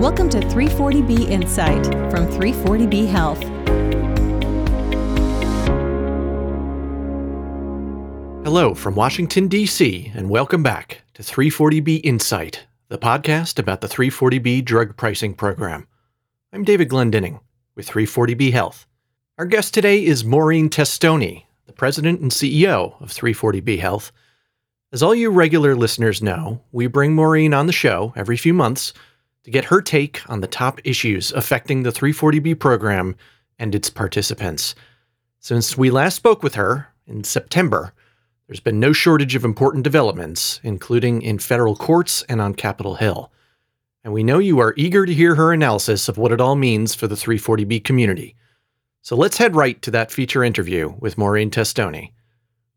Welcome to 340B Insight from 340B Health. Hello from Washington, D.C., and welcome back to 340B Insight, the podcast about the 340B drug pricing program. I'm David Glendinning with 340B Health. Our guest today is Maureen Testoni, the president and CEO of 340B Health. As all you regular listeners know, we bring Maureen on the show every few months to get her take on the top issues affecting the 340B program and its participants. Since we last spoke with her in September, there's been no shortage of important developments, including in federal courts and on Capitol Hill. And we know you are eager to hear her analysis of what it all means for the 340B community. So let's head right to that feature interview with Maureen Testoni.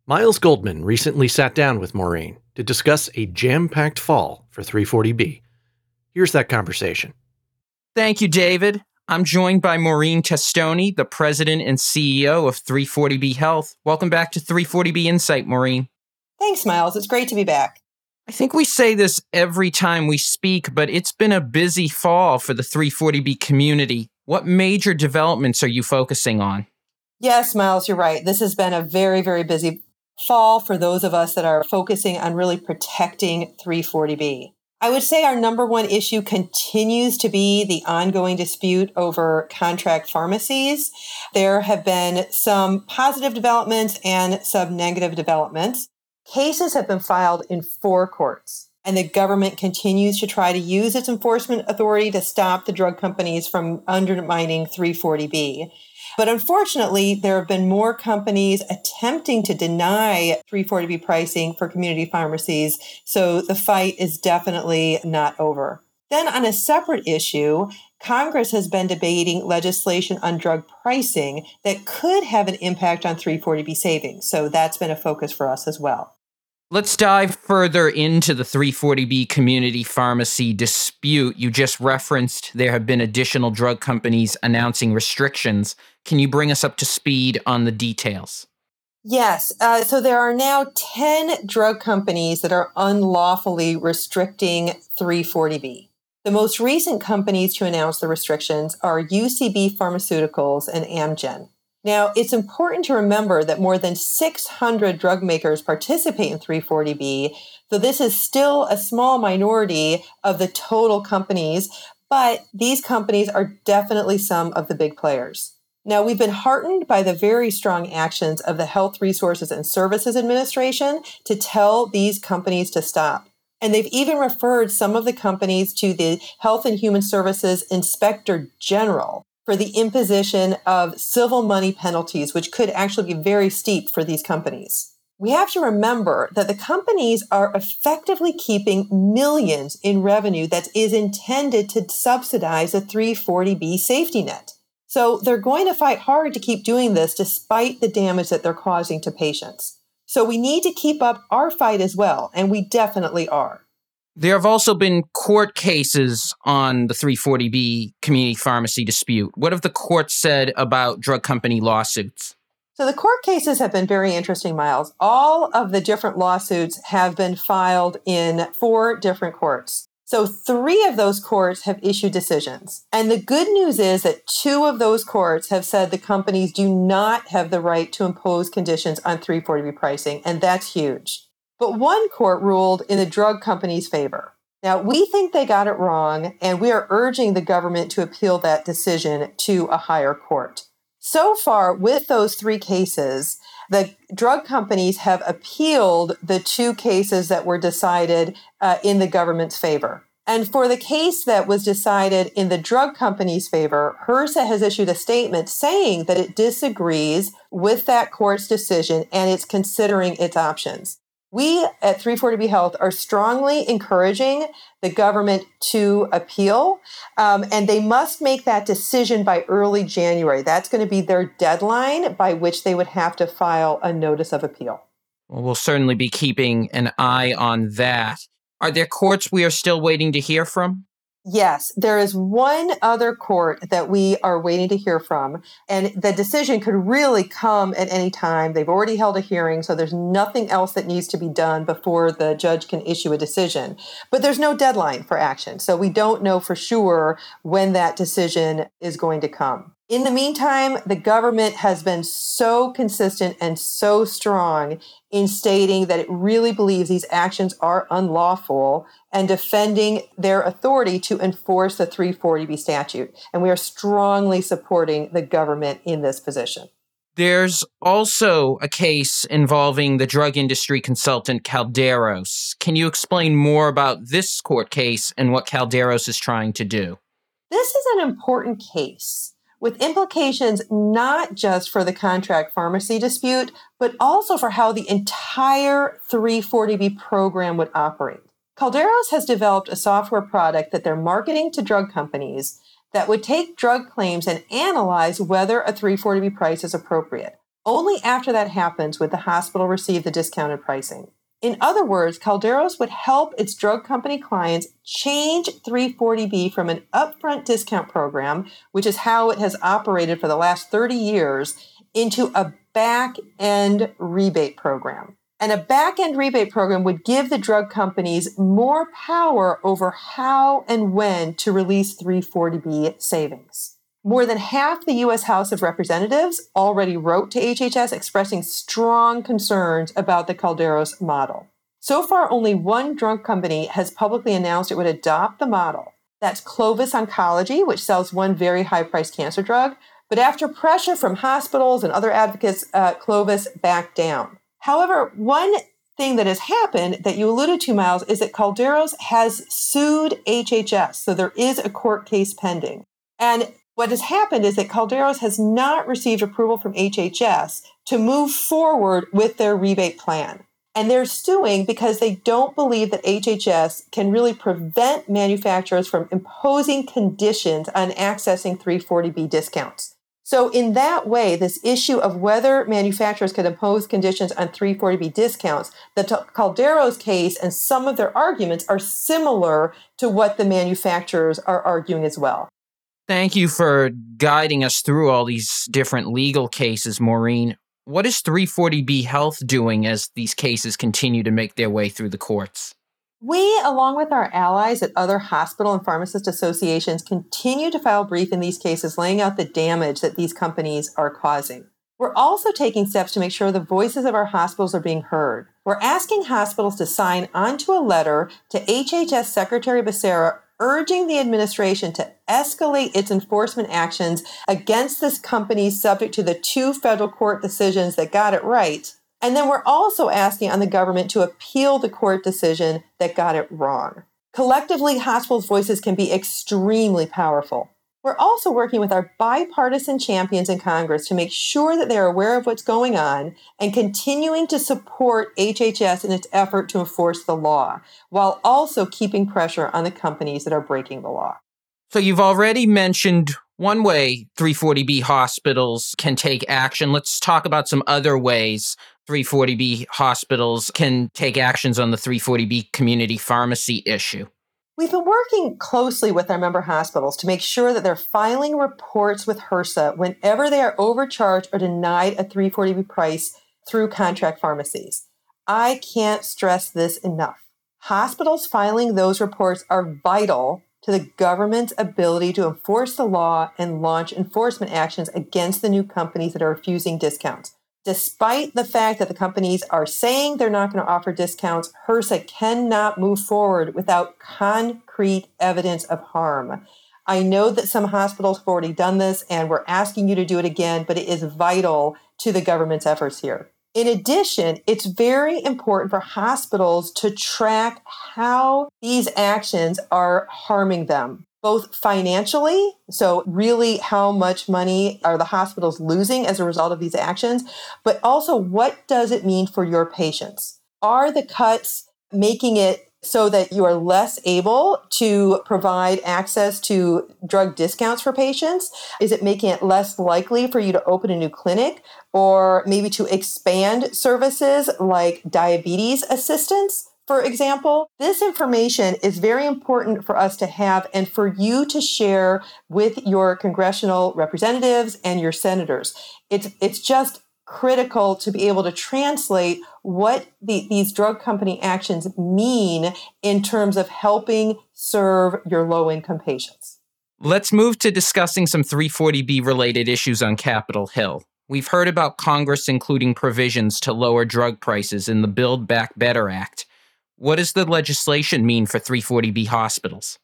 Miles Goldman recently sat down with Maureen to discuss a jam-packed fall for 340B. Here's that conversation. Thank you, David. I'm joined by Maureen Testoni, the president and CEO of 340B Health. Welcome back to 340B Insight, Maureen. Thanks, Miles. It's great to be back. I think we say this every time we speak, but it's been a busy fall for the 340B community. What major developments are you focusing on? Yes, Miles, you're right. This has been a very, very busy fall for those of us that are focusing on really protecting 340B. I would say our number one issue continues to be the ongoing dispute over contract pharmacies. There have been some positive developments and some negative developments. Cases have been filed in four courts, and the government continues to try to use its enforcement authority to stop the drug companies from undermining 340B. But unfortunately, there have been more companies attempting to deny 340B pricing for community pharmacies, so the fight is definitely not over. Then on a separate issue, Congress has been debating legislation on drug pricing that could have an impact on 340B savings, so that's been a focus for us as well. Let's dive further into the 340B community pharmacy dispute. You just referenced there have been additional drug companies announcing restrictions. Can you bring us up to speed on the details? Yes. So there are now 10 drug companies that are unlawfully restricting 340B. The most recent companies to announce the restrictions are UCB Pharmaceuticals and Amgen. Now, it's important to remember that more than 600 drug makers participate in 340B, so this is still a small minority of the total companies, but these companies are definitely some of the big players. Now, we've been heartened by the very strong actions of the Health Resources and Services Administration to tell these companies to stop. And they've even referred some of the companies to the Health and Human Services Inspector General for the imposition of civil money penalties, which could actually be very steep for these companies. We have to remember that the companies are effectively keeping millions in revenue that is intended to subsidize the 340B safety net. So they're going to fight hard to keep doing this despite the damage that they're causing to patients. So we need to keep up our fight as well, and we definitely are. There have also been court cases on the 340B community pharmacy dispute. What have the courts said about drug company lawsuits? So the court cases have been very interesting, Miles. All of the different lawsuits have been filed in four different courts. So three of those courts have issued decisions. And the good news is that two of those courts have said the companies do not have the right to impose conditions on 340B pricing, and that's huge. But one court ruled in the drug company's favor. Now, we think they got it wrong, and we are urging the government to appeal that decision to a higher court. So far, with those three cases, the drug companies have appealed the two cases that were decided in the government's favor. And for the case that was decided in the drug company's favor, HRSA has issued a statement saying that it disagrees with that court's decision and it's considering its options. We at 340B Health are strongly encouraging the government to appeal, and they must make that decision by early January. That's going to be their deadline by which they would have to file a notice of appeal. Well, we'll certainly be keeping an eye on that. Are there courts we are still waiting to hear from? Yes, there is one other court that we are waiting to hear from, and the decision could really come at any time. They've already held a hearing, so there's nothing else that needs to be done before the judge can issue a decision. But there's no deadline for action, so we don't know for sure when that decision is going to come. In the meantime, the government has been so consistent and so strong in stating that it really believes these actions are unlawful and defending their authority to enforce the 340B statute. And we are strongly supporting the government in this position. There's also a case involving the drug industry consultant Calderos. Can you explain more about this court case and what Calderos is trying to do? This is an important case, with implications not just for the contract pharmacy dispute, but also for how the entire 340B program would operate. Calderos has developed a software product that they're marketing to drug companies that would take drug claims and analyze whether a 340B price is appropriate. Only after that happens would the hospital receive the discounted pricing. In other words, Calderos would help its drug company clients change 340B from an upfront discount program, which is how it has operated for the last 30 years, into a back-end rebate program. And a back-end rebate program would give the drug companies more power over how and when to release 340B savings. More than half the U.S. House of Representatives already wrote to HHS expressing strong concerns about the Calderos model. So far, only one drug company has publicly announced it would adopt the model. That's Clovis Oncology, which sells one very high-priced cancer drug. But after pressure from hospitals and other advocates, Clovis backed down. However, one thing that has happened that you alluded to, Miles, is that Calderos has sued HHS. So there is a court case pending. And what has happened is that Calderos has not received approval from HHS to move forward with their rebate plan. And they're suing because they don't believe that HHS can really prevent manufacturers from imposing conditions on accessing 340B discounts. So in that way, this issue of whether manufacturers can impose conditions on 340B discounts, the Calderos case and some of their arguments are similar to what the manufacturers are arguing as well. Thank you for guiding us through all these different legal cases, Maureen. What is 340B Health doing as these cases continue to make their way through the courts? We, along with our allies at other hospital and pharmacist associations, continue to file briefs in these cases, laying out the damage that these companies are causing. We're also taking steps to make sure the voices of our hospitals are being heard. We're asking hospitals to sign onto a letter to HHS Secretary Becerra urging the administration to escalate its enforcement actions against this company subject to the two federal court decisions that got it right. And then we're also asking on the government to appeal the court decision that got it wrong. Collectively, hospitals' voices can be extremely powerful. We're also working with our bipartisan champions in Congress to make sure that they're aware of what's going on and continuing to support HHS in its effort to enforce the law, while also keeping pressure on the companies that are breaking the law. So you've already mentioned one way 340B hospitals can take action. Let's talk about some other ways 340B hospitals can take actions on the 340B community pharmacy issue. We've been working closely with our member hospitals to make sure that they're filing reports with HRSA whenever they are overcharged or denied a 340B price through contract pharmacies. I can't stress this enough. Hospitals filing those reports are vital to the government's ability to enforce the law and launch enforcement actions against the new companies that are refusing discounts. Despite the fact that the companies are saying they're not going to offer discounts, HRSA cannot move forward without concrete evidence of harm. I know that some hospitals have already done this, and we're asking you to do it again, but it is vital to the government's efforts here. In addition, it's very important for hospitals to track how these actions are harming them, both financially, so really how much money are the hospitals losing as a result of these actions, but also what does it mean for your patients? Are the cuts making it so that you are less able to provide access to drug discounts for patients? Is it making it less likely for you to open a new clinic or maybe to expand services like diabetes assistance for example. This information is very important for us to have and for you to share with your congressional representatives and your senators. It's just critical to be able to translate what these drug company actions mean in terms of helping serve your low-income patients. Let's move to discussing some 340B related issues on Capitol Hill. We've heard about Congress including provisions to lower drug prices in the Build Back Better Act. What does the legislation mean for 340B hospitals?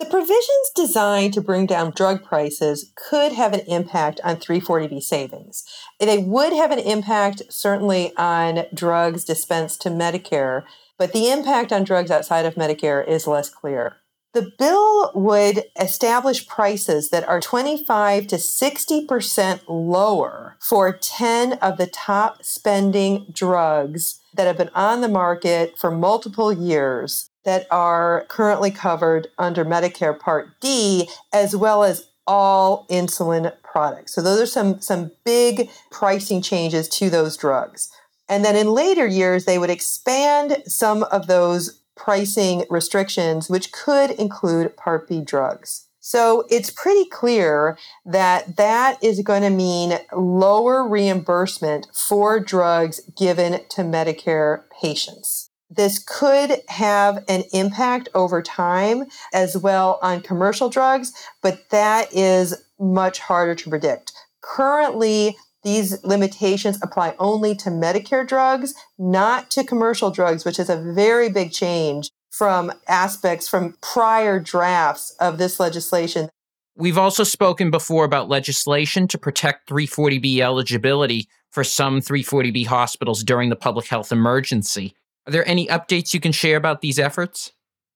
The provisions designed to bring down drug prices could have an impact on 340B savings. They would have an impact, certainly, on drugs dispensed to Medicare, but the impact on drugs outside of Medicare is less clear. The bill would establish prices that are 25 to 60% lower for 10 of the top spending drugs that have been on the market for multiple years that are currently covered under Medicare Part D, as well as all insulin products. So those are some big pricing changes to those drugs. And then in later years, they would expand some of those pricing restrictions, which could include Part B drugs. So it's pretty clear that that is going to mean lower reimbursement for drugs given to Medicare patients. This could have an impact over time as well on commercial drugs, but that is much harder to predict. Currently, these limitations apply only to Medicare drugs, not to commercial drugs, which is a very big change from aspects from prior drafts of this legislation. We've also spoken before about legislation to protect 340B eligibility for some 340B hospitals during the public health emergency. Are there any updates you can share about these efforts?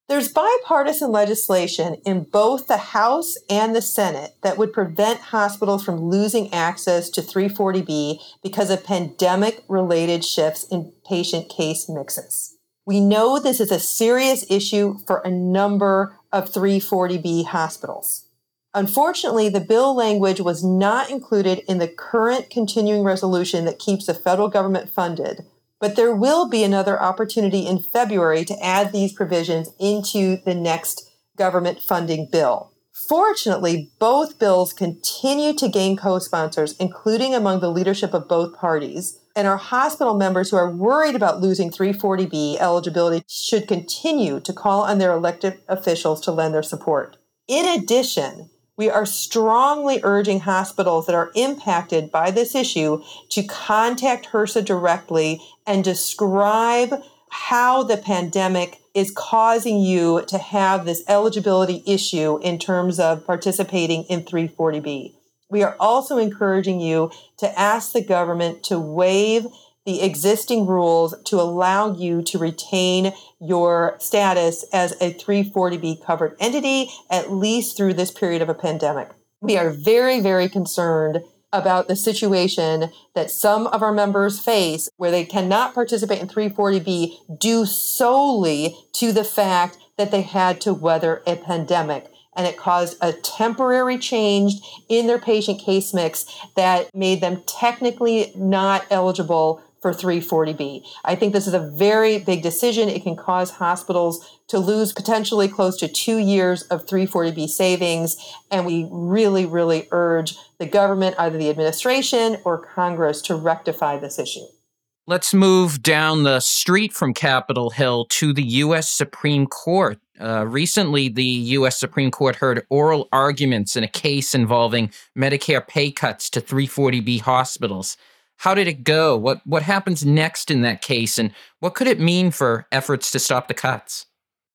There's bipartisan legislation in both the House and the Senate that would prevent hospitals from losing access to 340B because of pandemic-related shifts in patient case mixes. We know this is a serious issue for a number of 340B hospitals. Unfortunately, the bill language was not included in the current continuing resolution that keeps the federal government funded, but there will be another opportunity in February to add these provisions into the next government funding bill. Fortunately, both bills continue to gain co-sponsors, including among the leadership of both parties, and our hospital members who are worried about losing 340B eligibility should continue to call on their elected officials to lend their support. In addition, we are strongly urging hospitals that are impacted by this issue to contact HRSA directly and describe how the pandemic is causing you to have this eligibility issue in terms of participating in 340B. We are also encouraging you to ask the government to waive the existing rules to allow you to retain your status as a 340B covered entity, at least through this period of a pandemic. We are very, very concerned about the situation that some of our members face where they cannot participate in 340B due solely to the fact that they had to weather a pandemic. And it caused a temporary change in their patient case mix that made them technically not eligible for 340B. I think this is a very big decision. It can cause hospitals to lose potentially close to 2 years of 340B savings. And we really, really urge the government, either the administration or Congress, to rectify this issue. Let's move down the street from Capitol Hill to the U.S. Supreme Court. Recently, the U.S. Supreme Court heard oral arguments in a case involving Medicare pay cuts to 340B hospitals. How did it go? What happens next in that case, and what could it mean for efforts to stop the cuts?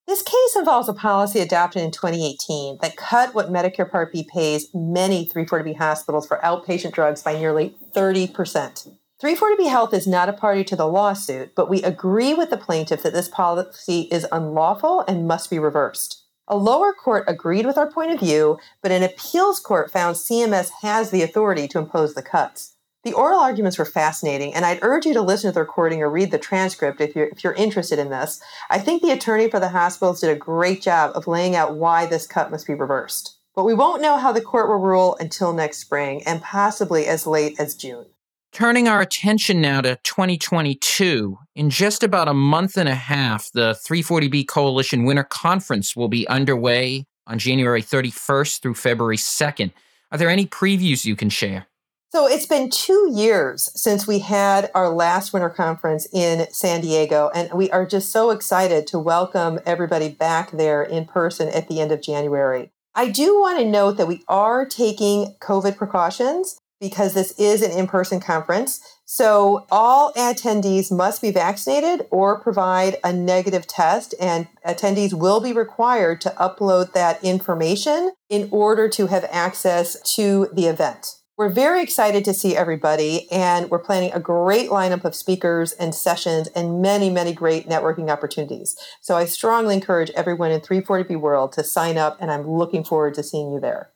This case involves a policy adopted in 2018 that cut what Medicare Part B pays many 340B hospitals for outpatient drugs by nearly 30%. 340B Health is not a party to the lawsuit, but we agree with the plaintiff that this policy is unlawful and must be reversed. A lower court agreed with our point of view, but an appeals court found CMS has the authority to impose the cuts. The oral arguments were fascinating, and I'd urge you to listen to the recording or read the transcript if you're interested in this. I think the attorney for the hospitals did a great job of laying out why this cut must be reversed. But we won't know how the court will rule until next spring, and possibly as late as June. Turning our attention now to 2022, in just about a month and a half, the 340B Coalition Winter Conference will be underway on January 31st through February 2nd. Are there any previews you can share? So it's been 2 years since we had our last winter conference in San Diego, and we are just so excited to welcome everybody back there in person at the end of January. I do want to note that we are taking COVID precautions because this is an in-person conference. So all attendees must be vaccinated or provide a negative test, and attendees will be required to upload that information in order to have access to the event. We're very excited to see everybody, and we're planning a great lineup of speakers and sessions and many, many great networking opportunities. So I strongly encourage everyone in 340B World to sign up, and I'm looking forward to seeing you there.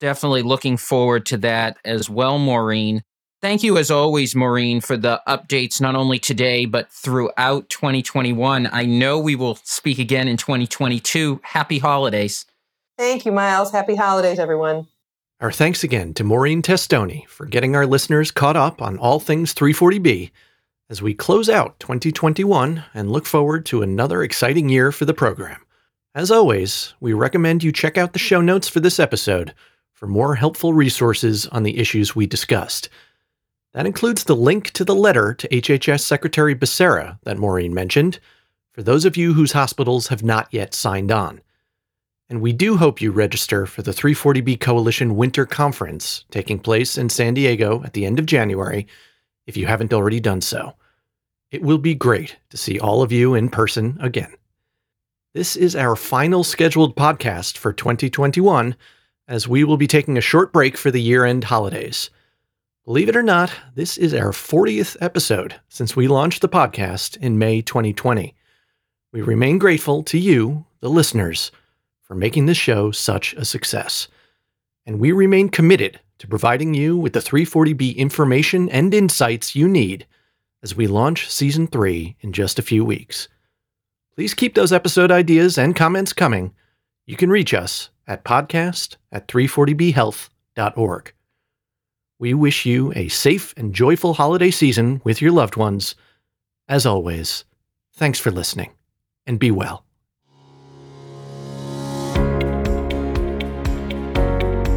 Definitely looking forward to that as well, Maureen. Thank you as always, Maureen, for the updates, not only today, but throughout 2021. I know we will speak again in 2022. Happy holidays. Thank you, Miles. Happy holidays, everyone. Our thanks again to Maureen Testoni for getting our listeners caught up on all things 340B as we close out 2021 and look forward to another exciting year for the program. As always, we recommend you check out the show notes for this episode for more helpful resources on the issues we discussed. That includes the link to the letter to HHS Secretary Becerra that Maureen mentioned, for those of you whose hospitals have not yet signed on. And we do hope you register for the 340B Coalition Winter Conference taking place in San Diego at the end of January, if you haven't already done so. It will be great to see all of you in person again. This is our final scheduled podcast for 2021, as we will be taking a short break for the year-end holidays. Believe it or not, this is our 40th episode since we launched the podcast in May 2020. We remain grateful to you, the listeners, for making this show such a success. And we remain committed to providing you with the 340B information and insights you need as we launch Season 3 in just a few weeks. Please keep those episode ideas and comments coming. You can reach us at podcast@340bhealth.org. We wish you a safe and joyful holiday season with your loved ones. As always, thanks for listening, and be well.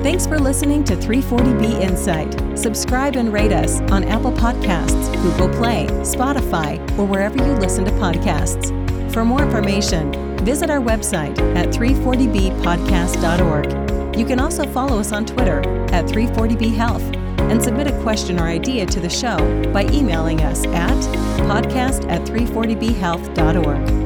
Thanks for listening to 340B Insight. Subscribe and rate us on Apple Podcasts, Google Play, Spotify, or wherever you listen to podcasts. For more information, visit our website at 340bpodcast.org. You can also follow us on Twitter at 340B Health and submit a question or idea to the show by emailing us at podcast@340bhealth.org.